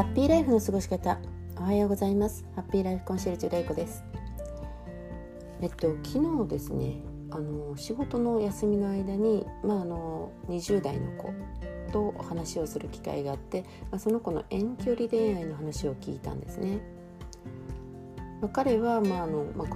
ハッピーライフの過ごし方。おはようございます。ハッピーライフコンシェルジュレイコです。昨日ですね、仕事の休みの間に、20代の子とお話をする機会があって、その子の遠距離恋愛の話を聞いたんですね。彼は、こ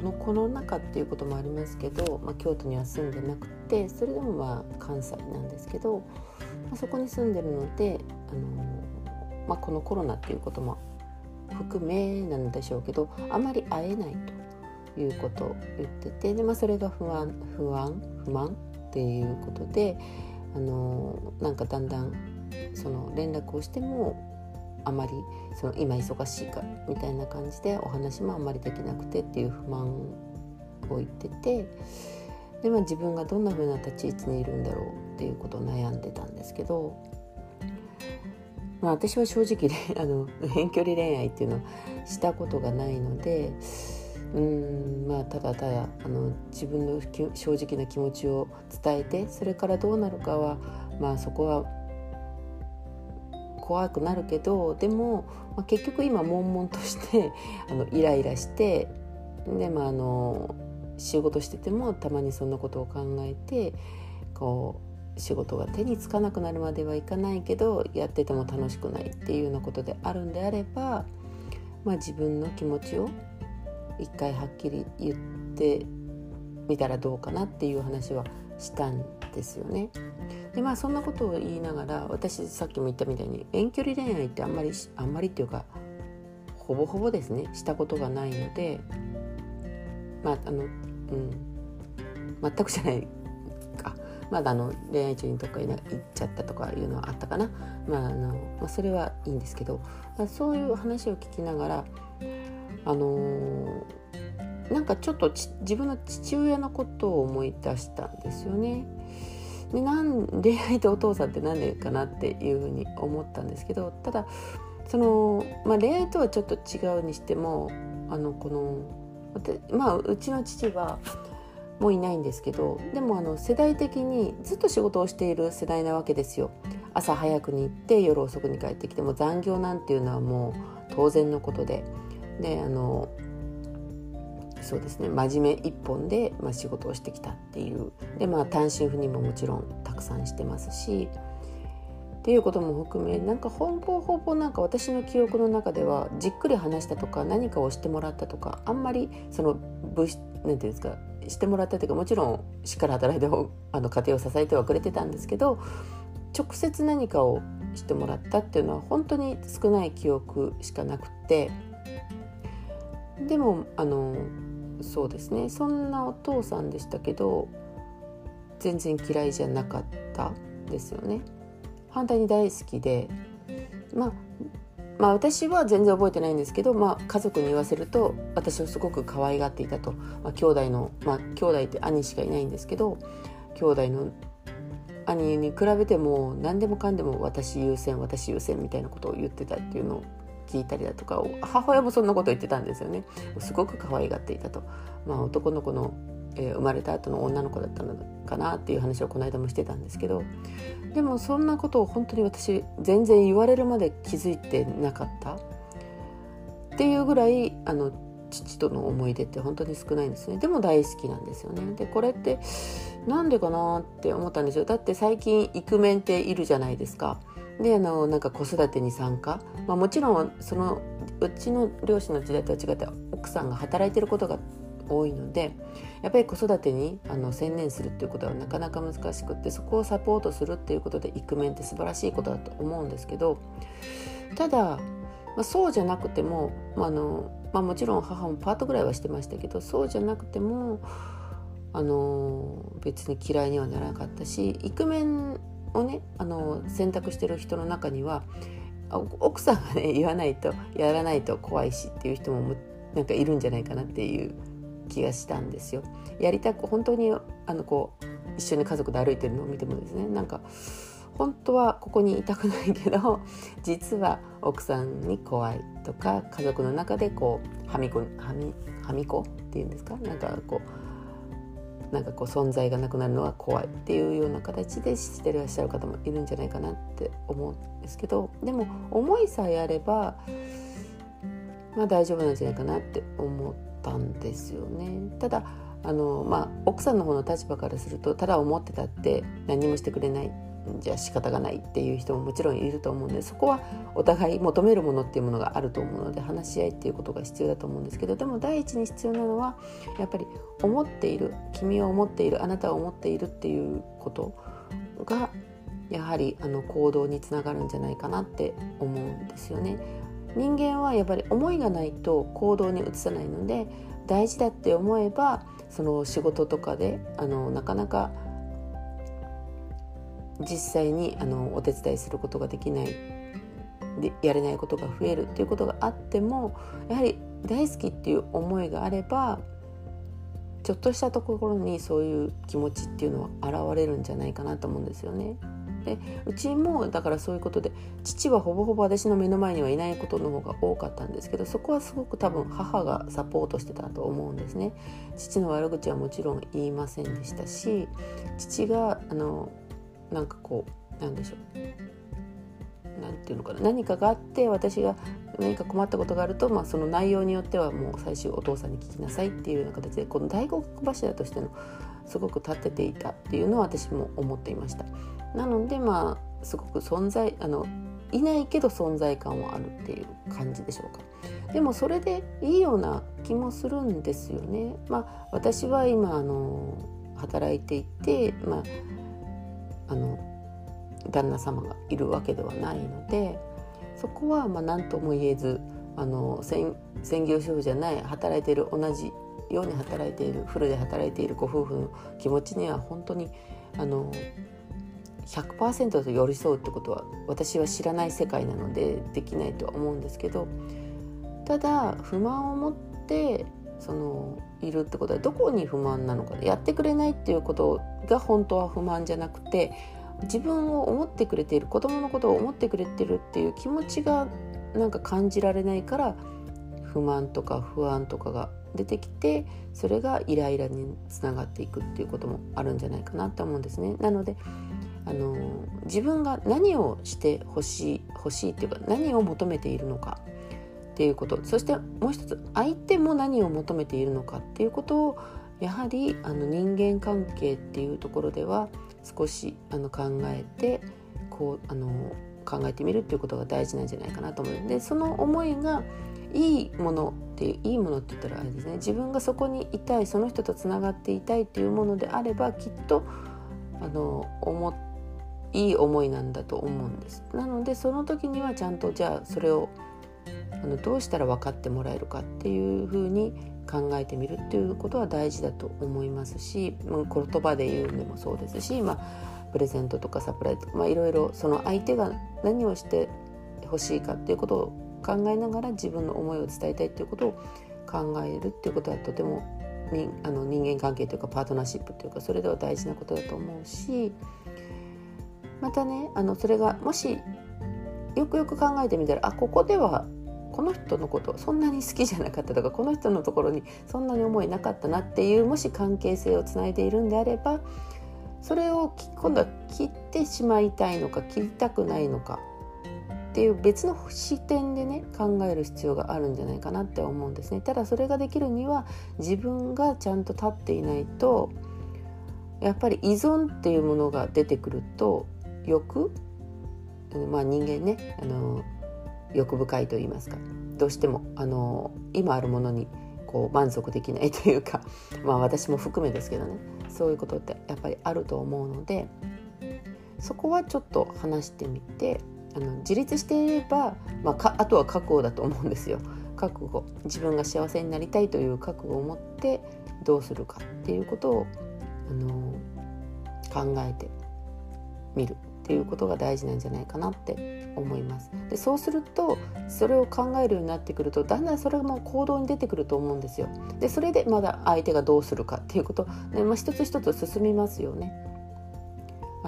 のコロナ禍っていうこともありますけど、京都には住んでなくて、それでも関西なんですけど、そこに住んでるので、このコロナっていうことも含めなんでしょうけど、あまり会えないということを言ってて、で、それが不満っていうことで、だんだんその連絡をしてもあまりその今忙しいからみたいな感じでお話もあんまりできなくてっていう不満を言ってて、で、自分がどんな風な立ち位置にいるんだろうっていうことを悩んでたんですけど、私は正直遠距離恋愛っていうのをしたことがないので、ただただ自分の正直な気持ちを伝えて、それからどうなるかは、そこは怖くなるけど、でも、結局今悶々としてイライラして、で、仕事しててもたまにそんなことを考えて、仕事が手につかなくなるまではいかないけど、やってても楽しくないっていうようなことであるんであれば、自分の気持ちを一回はっきり言ってみたらどうかなっていう話はしたんですよね。で、そんなことを言いながら、私さっきも言ったみたいに遠距離恋愛ってあんまりっていうかほぼほぼですね、したことがないので、全くじゃないか、恋愛中にどっか行っちゃったとかいうのはあったかな、それはいいんですけど、そういう話を聞きながら、ちょっと自分の父親のことを思い出したんですよね。で、恋愛とお父さんって何でかなっていうふうに思ったんですけど、ただその、恋愛とはちょっと違うにしても、うちの父はもういないんですけど、でも世代的にずっと仕事をしている世代なわけですよ。朝早くに行って夜遅くに帰ってきて、も残業なんていうのはもう当然のことで、で、そうですね、真面目一本で、仕事をしてきたっていう、で、単身赴任ももちろんたくさんしてますしっていうことも含め、ほぼ私の記憶の中ではじっくり話したとか何かをしてもらったとか、あんまりそのなんていうんですか、してもらったというか、もちろんしっかり働いて家庭を支えてはくれてたんですけど、直接何かをしてもらったっていうのは本当に少ない記憶しかなくて、でもそうですね、そんなお父さんでしたけど全然嫌いじゃなかったですよね。反対に大好きで、私は全然覚えてないんですけど、家族に言わせると私をすごく可愛がっていたと、兄弟って兄しかいないんですけど、兄弟の兄に比べても何でもかんでも私優先みたいなことを言ってたっていうのを聞いたりだとか、母親もそんなこと言ってたんですよね。すごく可愛がっていたと、男の子の、生まれた後の女の子だったのかなっていう話をこの間もしてたんですけど、でもそんなことを本当に私全然言われるまで気づいてなかったっていうぐらい、父との思い出って本当に少ないんですね。でも大好きなんですよね。で、これってなんでかなって思ったんですよ。だって最近イクメンっているじゃないですか。で、子育てに参加、もちろんそのうちの両親の時代とは違って奥さんが働いてることが多いので、やっぱり子育てに専念するっていうことはなかなか難しくって、そこをサポートするっていうことでイクメンって素晴らしいことだと思うんですけど、ただ、そうじゃなくても、もちろん母もパートぐらいはしてましたけど、そうじゃなくても別に嫌いにはならなかったし、イクメンをね、選択してる人の中には奥さんがね、言わないとやらないと怖いしっていう人もいるんじゃないかなっていう気がしたんですよ。やりたく本当に一緒に家族で歩いてるのを見てもですね、本当はここにいたくないけど、実は奥さんに怖いとか、家族の中ではみこっていうんですか、なんかこう存在がなくなるのは怖いっていうような形でしてらっしゃる方もいるんじゃないかなって思うんですけど、でも思いさえあればまあ大丈夫なんじゃないかなって思ったんですよね。ただ奥さんの方の立場からすると、ただ思ってたって何もしてくれないじゃ仕方がないっていう人ももちろんいると思うので、そこはお互い求めるものっていうものがあると思うので話し合いっていうことが必要だと思うんですけど、でも第一に必要なのはやっぱり思っている、君を思っている、あなたを思っているっていうことがやはり行動につながるんじゃないかなって思うんですよね。人間はやっぱり思いがないと行動に移さないので、大事だって思えばその仕事とかでなかなか実際にお手伝いすることができないでやれないことが増えるっていうことがあっても、やはり大好きっていう思いがあればちょっとしたところにそういう気持ちっていうのは現れるんじゃないかなと思うんですよね。でうちもだからそういうことで父はほぼほぼ私の目の前にはいないことの方が多かったんですけど、そこはすごく多分母がサポートしてたと思うんですね。父の悪口はもちろん言いませんでしたし、父がなんかこうなんでしょう、なんていうのかな、何かがあって私が何か困ったことがあると、その内容によってはもう最終お父さんに聞きなさいっていうような形でこの大黒柱としてのすごく立てていたっていうのは私も思っていました。なのですごく存在いないけど存在感はあるっていう感じでしょうか。でもそれでいいような気もするんですよね。私は今働いていて、旦那様がいるわけではないので、そこは何とも言えず専業主婦じゃない、働いている、同じように働いている、フルで働いているご夫婦の気持ちには本当に100% と寄り添うってことは私は知らない世界なのでできないとは思うんですけど、ただ不満を持っているってことはどこに不満なのか、やってくれないっていうことが本当は不満じゃなくて、自分を思ってくれている、子供のことを思ってくれているっていう気持ちがなんか感じられないから不満とか不安とかが出てきて、それがイライラにつながっていくっていうこともあるんじゃないかなと思うんですね。なので自分が何をしてほしいっていうか、何を求めているのかっていうこと、そしてもう一つ相手も何を求めているのかっていうことを、やはり人間関係っていうところでは少し考えて考えてみるっていうことが大事なんじゃないかなと思うので、その思いがいいものって言ったらあれですね、自分がそこにいたい、その人とつながっていたいっていうものであれば、きっといい思いなんだと思うんです。なのでその時にはちゃんとじゃあそれをどうしたら分かってもらえるかっていう風に考えてみるっていうことは大事だと思いますし、言葉で言うのもそうですし、プレゼントとかサプライズとか、いろいろその相手が何をしてほしいかっていうことを考えながら自分の思いを伝えたいっていうことを考えるっていうことはとても人間関係というかパートナーシップというか、それでは大事なことだと思うし、またねそれがもしよくよく考えてみたら、ここではこの人のことそんなに好きじゃなかったとか、この人のところにそんなに思いなかったなっていう、もし関係性をつないでいるんであれば、それを今度は切ってしまいたいのか切りたくないのかっていう別の視点でね考える必要があるんじゃないかなって思うんですね。ただそれができるには自分がちゃんと立っていないと、やっぱり依存っていうものが出てくると人間ね欲深いと言いますか、どうしても今あるものにこう満足できないというか、私も含めですけどね、そういうことってやっぱりあると思うので、そこはちょっと話してみて、自立していれば、あとは覚悟だと思うんですよ。覚悟、自分が幸せになりたいという覚悟を持ってどうするかっていうことを考えてみるっていうことが大事なんじゃないかなって思います。でそうするとそれを考えるようになってくると、だんだんそれも行動に出てくると思うんですよ。でそれでまだ相手がどうするかっていうこと、一つ一つ進みますよね。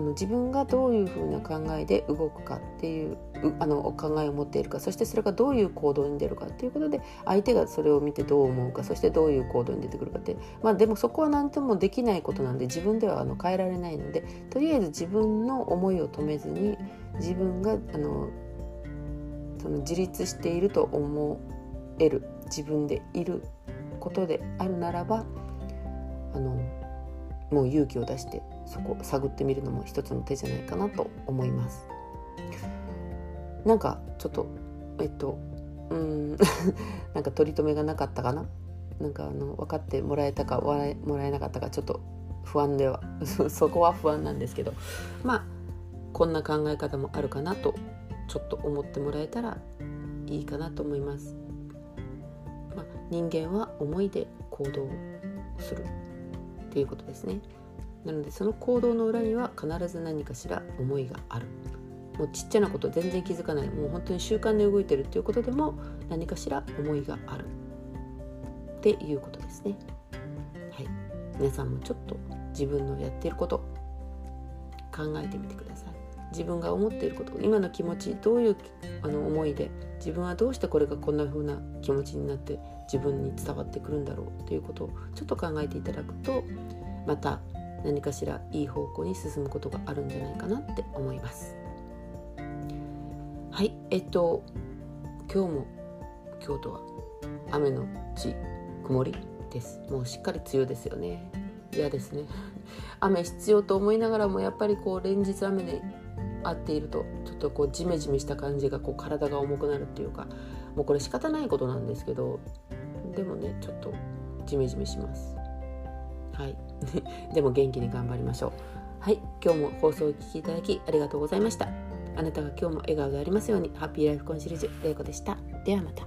自分がどういうふうな考えで動くかっていう考えを持っているか、そしてそれがどういう行動に出るかということで、相手がそれを見てどう思うか、そしてどういう行動に出てくるかって、でもそこは何ともできないことなので、自分では変えられないので、とりあえず自分の思いを止めずに、自分が自立していると思える自分でいることであるならば、もう勇気を出してそこを探ってみるのも一つの手じゃないかなと思います。なんかちょっとなんか取り留めがなかったかな、なんか分かってもらえたかもらえなかったかちょっと不安ではそこは不安なんですけど、こんな考え方もあるかなとちょっと思ってもらえたらいいかなと思います。人間は思いで行動するっていうことですね。なのでその行動の裏には必ず何かしら思いがある。もうちっちゃなこと全然気づかない、もう本当に習慣で動いてるっていうことでも何かしら思いがあるっていうことですね。はい、皆さんもちょっと自分のやっていること考えてみてください。自分が思っていること、今の気持ち、どういう思いで、自分はどうしてこれがこんな風な気持ちになって自分に伝わってくるんだろうということをちょっと考えていただくと、また何かしらいい方向に進むことがあるんじゃないかなって思います。はい、今日とは雨のち曇りです。もうしっかり梅雨ですよね。嫌ですね雨必要と思いながらも、やっぱり連日雨であっているとちょっとジメジメした感じが体が重くなるっていうか、もうこれ仕方ないことなんですけど、でもねちょっとジメジメします。はいでも元気に頑張りましょう。はい、今日も放送をお聞きいただきありがとうございました。あなたが今日も笑顔でありますように。ハッピーライフコンシェルジュれいこでした。ではまた。